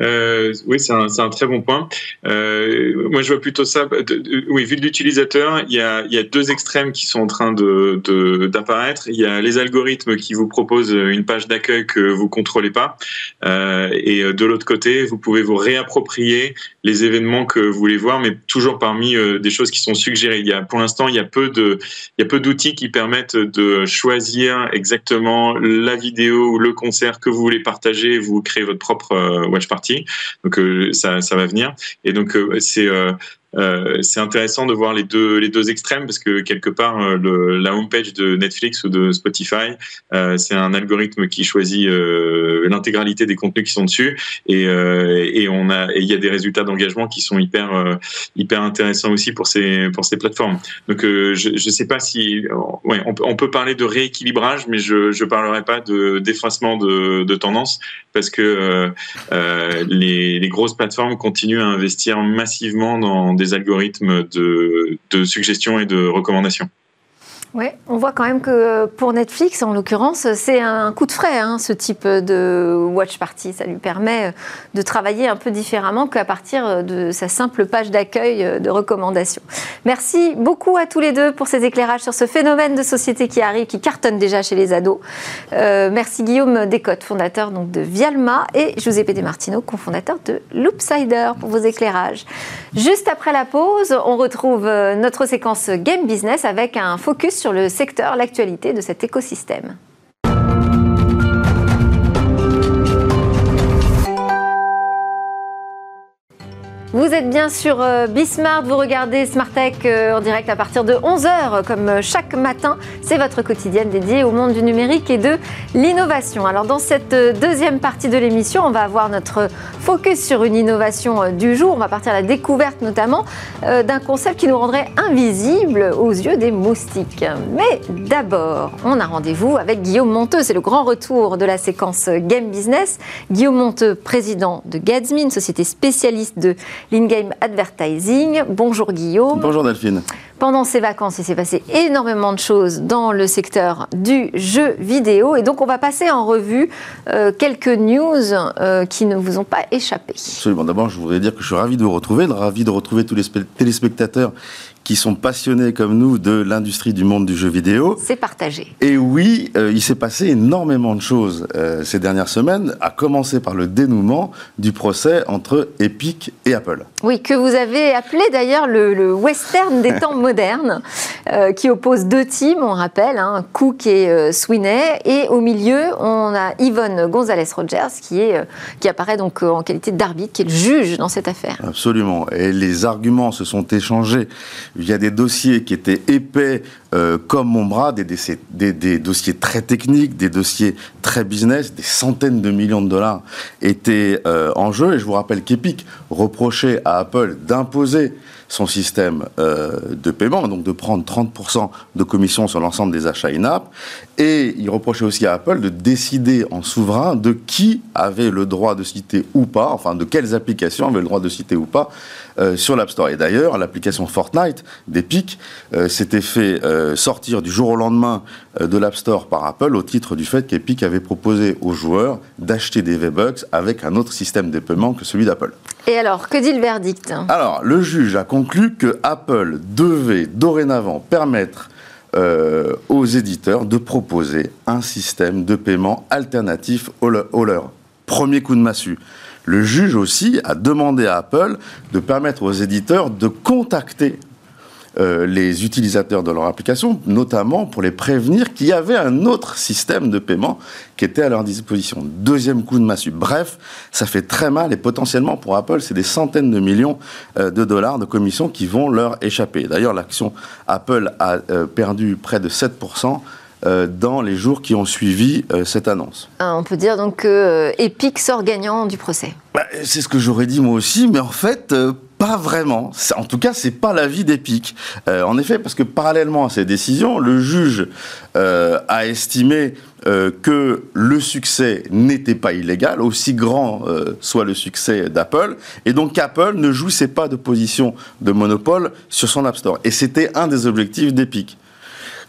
Euh, oui, c'est un, c'est un très bon point. Euh, moi, je vois plutôt ça. De, de, oui, vu de l'utilisateur, il y a, il y a deux extrêmes qui sont en train de, de, d'apparaître. Il y a les algorithmes qui vous proposent une page d'accueil que vous contrôlez pas. Euh, et de l'autre côté, vous pouvez vous réapproprier les événements que vous voulez voir, mais toujours parmi euh, des choses qui sont suggérées. Il y a, pour l'instant, il y a peu de, il y a peu d'outils qui permettent de choisir exactement la vidéo ou le concert que vous voulez partager. Vous créez votre propre euh, Watch Party. Donc euh, ça, ça va venir. Et donc euh, c'est euh, euh, c'est intéressant de voir les deux les deux extrêmes, parce que quelque part euh, le, la homepage de Netflix ou de Spotify, euh, c'est un algorithme qui choisit euh, l'intégralité des contenus qui sont dessus, et euh, et on a il y a des résultats d'engagement qui sont hyper euh, hyper intéressants aussi pour ces pour ces plateformes. Donc euh, je je sais pas si ouais on, on peut parler de rééquilibrage, mais je je parlerai pas de d'effacement de de tendance, parce que euh, euh, les, les grosses plateformes continuent à investir massivement dans des algorithmes de, de suggestions et de recommandations. Oui, on voit quand même que pour Netflix, en l'occurrence, c'est un coup de frais, hein, ce type de watch party. Ça lui permet de travailler un peu différemment qu'à partir de sa simple page d'accueil de recommandations. Merci beaucoup à tous les deux pour ces éclairages sur ce phénomène de société qui arrive, qui cartonne déjà chez les ados. Euh, merci Guillaume Descotes, fondateur donc de Vialma, et Giuseppe De Martino, cofondateur de Loopsider, pour vos éclairages. Juste après la pause, on retrouve notre séquence Game Business avec un focus sur le secteur, l'actualité de cet écosystème. Vous êtes bien sur Bsmart, vous regardez SmartTech en direct à partir de onze heures, comme chaque matin. C'est votre quotidienne dédiée au monde du numérique et de l'innovation. Alors dans cette deuxième partie de l'émission, on va avoir notre focus sur une innovation du jour. On va partir à la découverte notamment d'un concept qui nous rendrait invisible aux yeux des moustiques. Mais d'abord, on a rendez-vous avec Guillaume Monteux. C'est le grand retour de la séquence Game Business. Guillaume Monteux, président de Gadsmin, une société spécialiste de l'in-game advertising. Bonjour Guillaume. Bonjour Delphine. Pendant ces vacances, il s'est passé énormément de choses dans le secteur du jeu vidéo. Et donc, on va passer en revue euh, quelques news euh, qui ne vous ont pas échappé. Absolument. D'abord, je voudrais dire que je suis ravi de vous retrouver, ravi de retrouver tous les téléspectateurs qui sont passionnés comme nous de l'industrie du monde du jeu vidéo. C'est partagé. Et oui, euh, il s'est passé énormément de choses euh, ces dernières semaines, à commencer par le dénouement du procès entre Epic et Apple. Oui, que vous avez appelé d'ailleurs le, le western des temps modernes, euh, qui oppose deux teams, on rappelle, hein, Cook et euh, Sweeney, et au milieu, on a Yvonne Gonzalez-Rogers, qui, est, euh, qui apparaît donc euh, en qualité d'arbitre, qui est le juge dans cette affaire. Absolument, et les arguments se sont échangés via des dossiers qui étaient épais euh, comme mon bras, des, des, des, des dossiers très techniques, des dossiers très business, des centaines de millions de dollars étaient euh, en jeu. Et je vous rappelle qu'Epic reprochait à Apple d'imposer son système euh, de paiement, donc de prendre trente pour cent de commission sur l'ensemble des achats in-app. Et il reprochait aussi à Apple de décider en souverain de qui avait le droit de citer ou pas, enfin de quelles applications avaient le droit de citer ou pas euh, sur l'App Store. Et d'ailleurs, l'application Fortnite d'Epic euh, s'était fait euh, sortir du jour au lendemain euh, de l'App Store par Apple au titre du fait qu'Epic avait proposé aux joueurs d'acheter des V-Bucks avec un autre système de paiement que celui d'Apple. Et alors, que dit le verdict? Alors, le juge a conclu que Apple devait dorénavant permettre euh, aux éditeurs de proposer un système de paiement alternatif au, le, au leur. Premier coup de massue. Le juge aussi a demandé à Apple de permettre aux éditeurs de contacter Euh, les utilisateurs de leur application, notamment pour les prévenir qu'il y avait un autre système de paiement qui était à leur disposition. Deuxième coup de massue. Bref, ça fait très mal et potentiellement pour Apple, c'est des centaines de millions euh, de dollars de commissions qui vont leur échapper. D'ailleurs, l'action Apple a euh, perdu près de sept pour cent euh, dans les jours qui ont suivi euh, cette annonce. Ah, on peut dire donc que euh, Epic sort gagnant du procès. Bah, c'est ce que j'aurais dit moi aussi, mais en fait... Euh, Pas vraiment. En tout cas, c'est pas l'avis d'Epic. Euh, en effet, parce que parallèlement à ces décisions, le juge euh, a estimé euh, que le succès n'était pas illégal, aussi grand euh, soit le succès d'Apple, et donc Apple ne jouissait pas de position de monopole sur son App Store. Et c'était un des objectifs d'Epic.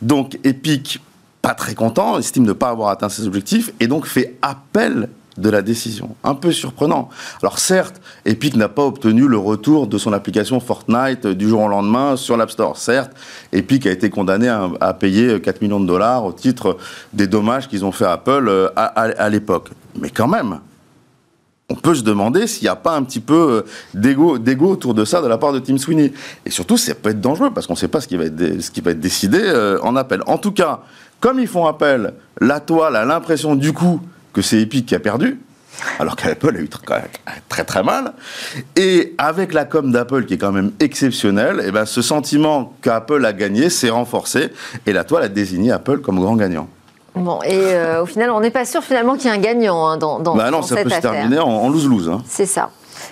Donc Epic, pas très content, estime ne pas avoir atteint ses objectifs, et donc fait appel de la décision. Un peu surprenant. Alors certes, Epic n'a pas obtenu le retour de son application Fortnite du jour au lendemain sur l'App Store. Certes, Epic a été condamné à, à payer quatre millions de dollars au titre des dommages qu'ils ont fait à Apple à, à, à l'époque. Mais quand même, on peut se demander s'il n'y a pas un petit peu d'égo autour de ça de la part de Tim Sweeney. Et surtout, ça peut être dangereux parce qu'on ne sait pas ce qui va être, ce qui va être décidé en appel. En tout cas, comme ils font appel, la toile a l'impression du coup que c'est Epic qui a perdu, alors qu'Apple a eu très, très très mal. Et avec la com d'Apple qui est quand même exceptionnelle, et ben ce sentiment qu'Apple a gagné s'est renforcé et la toile a désigné Apple comme grand gagnant. Bon, et euh, au final, on n'est pas sûr finalement qu'il y ait un gagnant hein, dans, dans, bah non, dans cette affaire. Non, ça peut se terminer en, en lose-lose. Hein. C'est ça.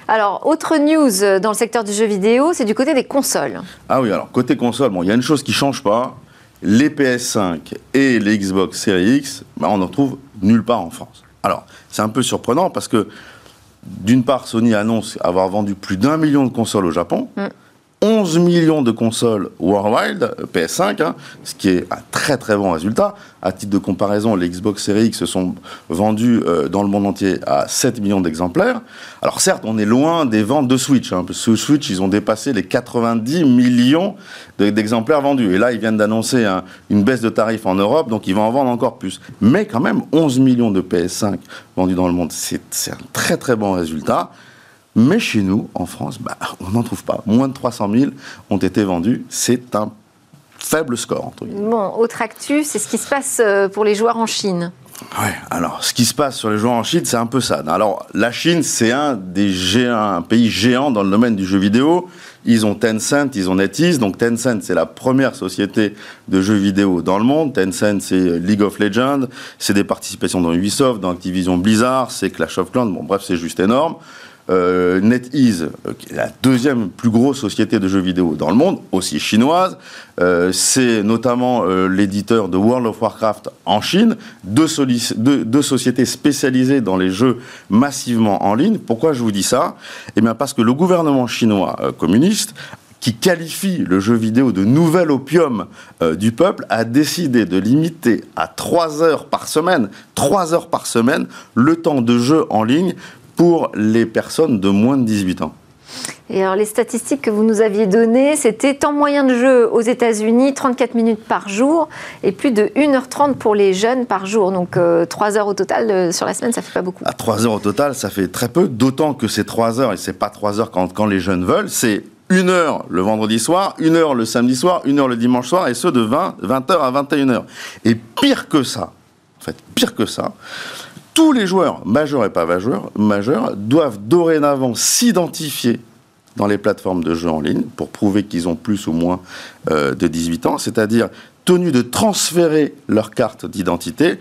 Alors, autre news dans le secteur du jeu vidéo, c'est du côté des consoles. Ah oui, alors côté console, bon, il y a une chose qui ne change pas. Les P S cinq et les Xbox Series X, bah on en trouve nulle part en France. Alors, c'est un peu surprenant parce que, d'une part, Sony annonce avoir vendu plus d'un million de consoles au Japon, mm. onze millions de consoles worldwide, P S cinq, hein, ce qui est un très très bon résultat. À titre de comparaison, les Xbox Series X se sont vendues euh, dans le monde entier à sept millions d'exemplaires. Alors certes, on est loin des ventes de Switch, hein, parce que Switch, ils ont dépassé les quatre-vingt-dix millions de, d'exemplaires vendus. Et là, ils viennent d'annoncer hein, une baisse de tarifs en Europe, donc ils vont en vendre encore plus. Mais quand même, onze millions de P S cinq vendus dans le monde, c'est, c'est un très très bon résultat. Mais chez nous, en France, bah, on n'en trouve pas. Moins de trois cent mille ont été vendus. C'est un faible score, entre guillemets. Bon, autre actu, c'est ce qui se passe pour les joueurs en Chine. Oui, alors, ce qui se passe sur les joueurs en Chine, c'est un peu ça. Alors, la Chine, c'est un, des géants, un pays géant dans le domaine du jeu vidéo. Ils ont Tencent, ils ont NetEase. Donc, Tencent, c'est la première société de jeux vidéo dans le monde. Tencent, c'est League of Legends. C'est des participations dans Ubisoft, dans Activision Blizzard, c'est Clash of Clans. Bon, bref, c'est juste énorme. Euh, NetEase, euh, qui est la deuxième plus grosse société de jeux vidéo dans le monde, aussi chinoise. Euh, c'est notamment euh, l'éditeur de World of Warcraft en Chine. Deux, soli- deux, deux sociétés spécialisées dans les jeux massivement en ligne. Pourquoi je vous dis ça ? Eh bien parce que le gouvernement chinois euh, communiste, qui qualifie le jeu vidéo de nouvel opium euh, du peuple, a décidé de limiter à trois heures par semaine, trois heures par semaine, le temps de jeu en ligne pour les personnes de moins de dix-huit ans. Et alors, les statistiques que vous nous aviez données, c'était temps moyen de jeu aux États-Unis, trente-quatre minutes par jour, et plus de une heure trente pour les jeunes par jour. Donc, euh, trois heures au total euh, sur la semaine, ça ne fait pas beaucoup. À trois heures au total, ça fait très peu, d'autant que c'est trois heures, et ce n'est pas trois heures quand, quand les jeunes veulent, c'est une heure le vendredi soir, une heure le samedi soir, une heure le dimanche soir, et ce, de vingt heures à vingt et une heures. Et pire que ça, en fait, pire que ça, tous les joueurs, majeurs et pas majeurs, majeurs, doivent dorénavant s'identifier dans les plateformes de jeux en ligne pour prouver qu'ils ont plus ou moins euh, de dix-huit ans, c'est-à-dire tenus de transférer leur carte d'identité.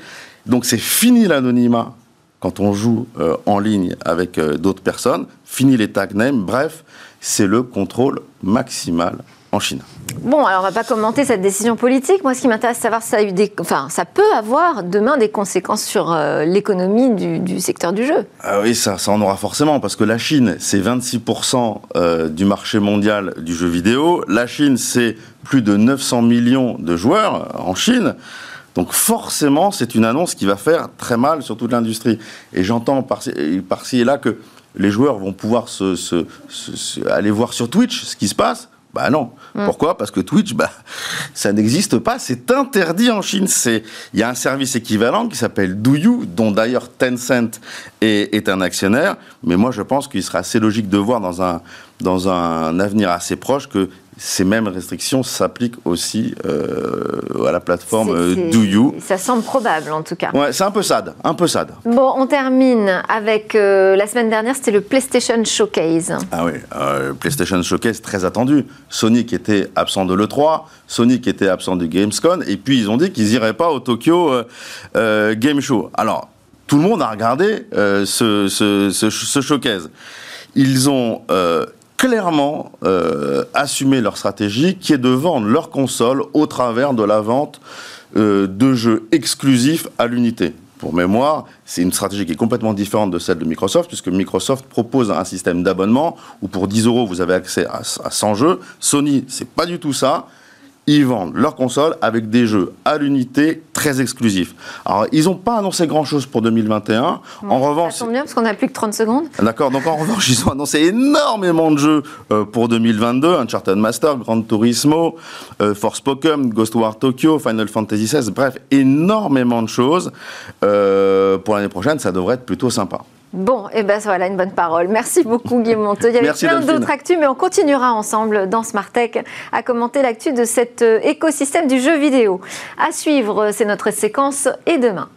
Donc c'est fini l'anonymat quand on joue euh, en ligne avec euh, d'autres personnes, fini les tag names, bref, c'est le contrôle maximal en Chine. Bon, alors on ne va pas commenter cette décision politique. Moi, ce qui m'intéresse, c'est savoir si ça a eu des, enfin, ça peut avoir demain des conséquences sur euh, l'économie du, du secteur du jeu. Ah oui, ça, ça en aura forcément, parce que la Chine, c'est vingt-six pour cent euh, du marché mondial du jeu vidéo. La Chine, c'est plus de neuf cents millions de joueurs en Chine. Donc forcément, c'est une annonce qui va faire très mal sur toute l'industrie. Et j'entends par-ci, par-ci et là que les joueurs vont pouvoir se, se, se, se, aller voir sur Twitch ce qui se passe. Bah non. Mmh. Pourquoi ? Parce que Twitch, bah, ça n'existe pas, c'est interdit en Chine. C'est, il y a un service équivalent qui s'appelle Douyu, dont d'ailleurs Tencent est, est un actionnaire. Mais moi, je pense qu'il sera assez logique de voir dans un, dans un avenir assez proche que ces mêmes restrictions s'appliquent aussi euh, à la plateforme c'est, c'est, Douyu. Ça semble probable, en tout cas. Ouais, c'est un peu sad, un peu sad. Bon, on termine avec... Euh, la semaine dernière, c'était le PlayStation Showcase. Ah oui, euh, PlayStation Showcase, très attendu. Sony qui était absent de l'E trois, Sony qui était absent du Gamescom, et puis ils ont dit qu'ils n'iraient pas au Tokyo euh, euh, Game Show. Alors, tout le monde a regardé euh, ce, ce, ce, ce Showcase. Ils ont... Euh, clairement euh, assumer leur stratégie qui est de vendre leur console au travers de la vente euh, de jeux exclusifs à l'unité. Pour mémoire, c'est une stratégie qui est complètement différente de celle de Microsoft, puisque Microsoft propose un système d'abonnement où pour dix euros vous avez accès à, à cent jeux. Sony, c'est pas du tout ça. Ils vendent leur console avec des jeux à l'unité très exclusifs. Alors, ils n'ont pas annoncé grand-chose pour deux mille vingt et un. Bon, en revanche, ça tombe bien parce qu'on n'a plus que trente secondes. D'accord, donc en revanche, ils ont annoncé énormément de jeux pour deux mille vingt-deux. Uncharted Master, Gran Turismo, euh, Forspoken, Ghost War Tokyo, Final Fantasy seize. Bref, énormément de choses. Euh, pour l'année prochaine, ça devrait être plutôt sympa. Bon, et eh bien voilà, une bonne parole. Merci beaucoup Guillaume Monteux. Il y avait Merci plein Delphine. D'autres actus, mais on continuera ensemble dans Smartech à commenter l'actu de cet écosystème du jeu vidéo. À suivre, c'est notre séquence et demain.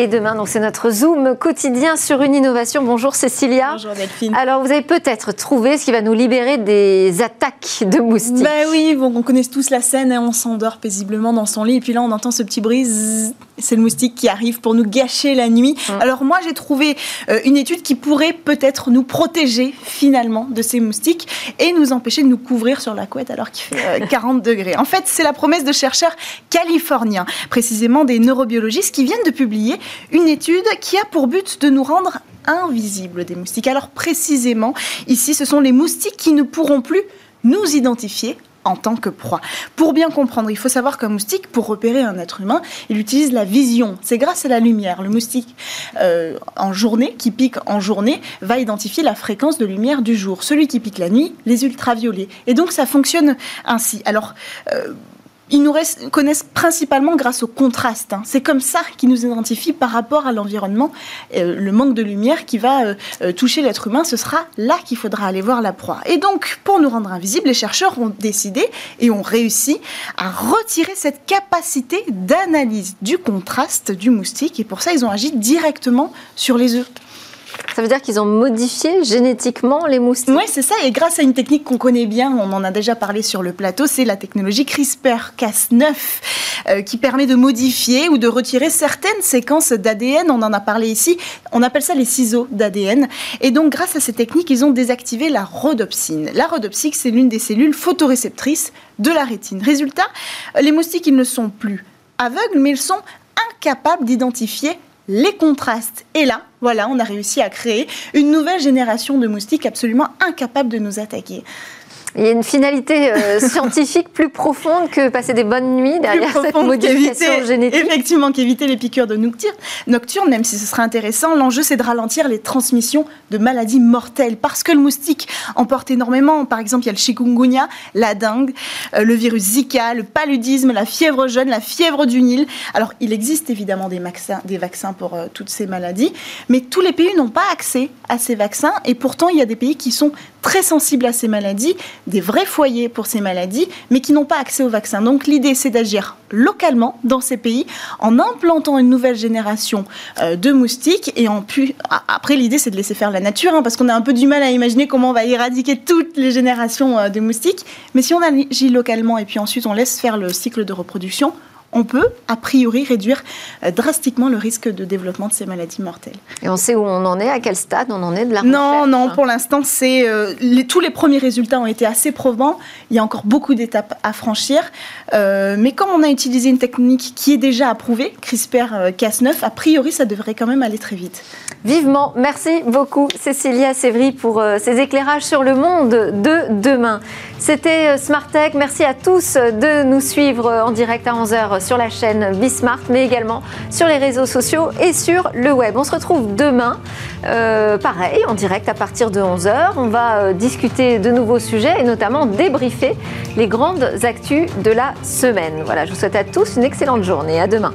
Et demain, donc, c'est notre Zoom quotidien sur une innovation. Bonjour Cécilia. Bonjour Delphine. Alors, vous avez peut-être trouvé ce qui va nous libérer des attaques de moustiques. Ben oui, bon, on connaît tous la scène, hein, on s'endort paisiblement dans son lit. Et puis là, on entend ce petit bruit. Zzz. c'est le moustique qui arrive pour nous gâcher la nuit. Mmh. Alors moi, j'ai trouvé euh, une étude qui pourrait peut-être nous protéger finalement de ces moustiques et nous empêcher de nous couvrir sur la couette alors qu'il fait euh, quarante degrés. En fait, c'est la promesse de chercheurs californiens, précisément des neurobiologistes qui viennent de publier une étude qui a pour but de nous rendre invisibles des moustiques. Alors précisément, ici, ce sont les moustiques qui ne pourront plus nous identifier en tant que proie. Pour bien comprendre, il faut savoir qu'un moustique, pour repérer un être humain, il utilise la vision. C'est grâce à la lumière. Le moustique euh, en journée, qui pique en journée, va identifier la fréquence de lumière du jour. Celui qui pique la nuit, les ultraviolets. Et donc, ça fonctionne ainsi. Alors... Euh, ils nous connaissent principalement grâce au contraste. Hein. C'est comme ça qu'ils nous identifient par rapport à l'environnement. Euh, le manque de lumière qui va euh, euh, toucher l'être humain, ce sera là qu'il faudra aller voir la proie. Et donc, pour nous rendre invisibles, les chercheurs ont décidé et ont réussi à retirer cette capacité d'analyse du contraste du moustique. Et pour ça, ils ont agi directement sur les œufs. Ça veut dire qu'ils ont modifié génétiquement les moustiques? Oui, c'est ça, et grâce à une technique qu'on connaît bien, on en a déjà parlé sur le plateau, c'est la technologie CRISPR-Cas neuf, euh, qui permet de modifier ou de retirer certaines séquences d'A D N, on en a parlé ici, on appelle ça les ciseaux d'A D N, et donc grâce à ces techniques, ils ont désactivé la rhodopsine. La rhodopsine, c'est l'une des cellules photoréceptrices de la rétine. Résultat, les moustiques, ils ne sont plus aveugles, mais ils sont incapables d'identifier les contrastes. Et là, voilà, on a réussi à créer une nouvelle génération de moustiques absolument incapables de nous attaquer. Il y a une finalité euh, scientifique plus profonde que passer des bonnes nuits derrière cette modification éviter, génétique. Effectivement, qu'éviter les piqûres de nocturnes, même si ce serait intéressant, l'enjeu c'est de ralentir les transmissions de maladies mortelles, parce que le moustique en porte énormément. Par exemple, il y a le chikungunya, la dengue, euh, le virus Zika, le paludisme, la fièvre jaune, la fièvre du Nil. Alors, il existe évidemment des vaccins, des vaccins pour euh, toutes ces maladies, mais tous les pays n'ont pas accès à ces vaccins, et pourtant, il y a des pays qui sont très sensibles à ces maladies, des vrais foyers pour ces maladies, mais qui n'ont pas accès aux vaccins. Donc l'idée, c'est d'agir localement dans ces pays en implantant une nouvelle génération euh, de moustiques. Et en pu... après, l'idée, c'est de laisser faire la nature, hein, parce qu'on a un peu du mal à imaginer comment on va éradiquer toutes les générations euh, de moustiques. Mais si on agit localement et puis ensuite on laisse faire le cycle de reproduction, on peut, a priori, réduire drastiquement le risque de développement de ces maladies mortelles. Et on sait où on en est, à quel stade on en est de la recherche? Non, non, pour l'instant, c'est, euh, les, tous les premiers résultats ont été assez probants. Il y a encore beaucoup d'étapes à franchir. Euh, mais comme on a utilisé une technique qui est déjà approuvée, CRISPR-Cas neuf, a priori, ça devrait quand même aller très vite. Vivement, merci beaucoup, Cécilia Sévry, pour euh, ces éclairages sur le monde de demain. C'était SmartTech. Merci à tous de nous suivre en direct à onze heures sur la chaîne Bsmart, mais également sur les réseaux sociaux et sur le web. On se retrouve demain, euh, pareil, en direct à partir de onze heures. On va discuter de nouveaux sujets et notamment débriefer les grandes actus de la semaine. Voilà, je vous souhaite à tous une excellente journée. À demain.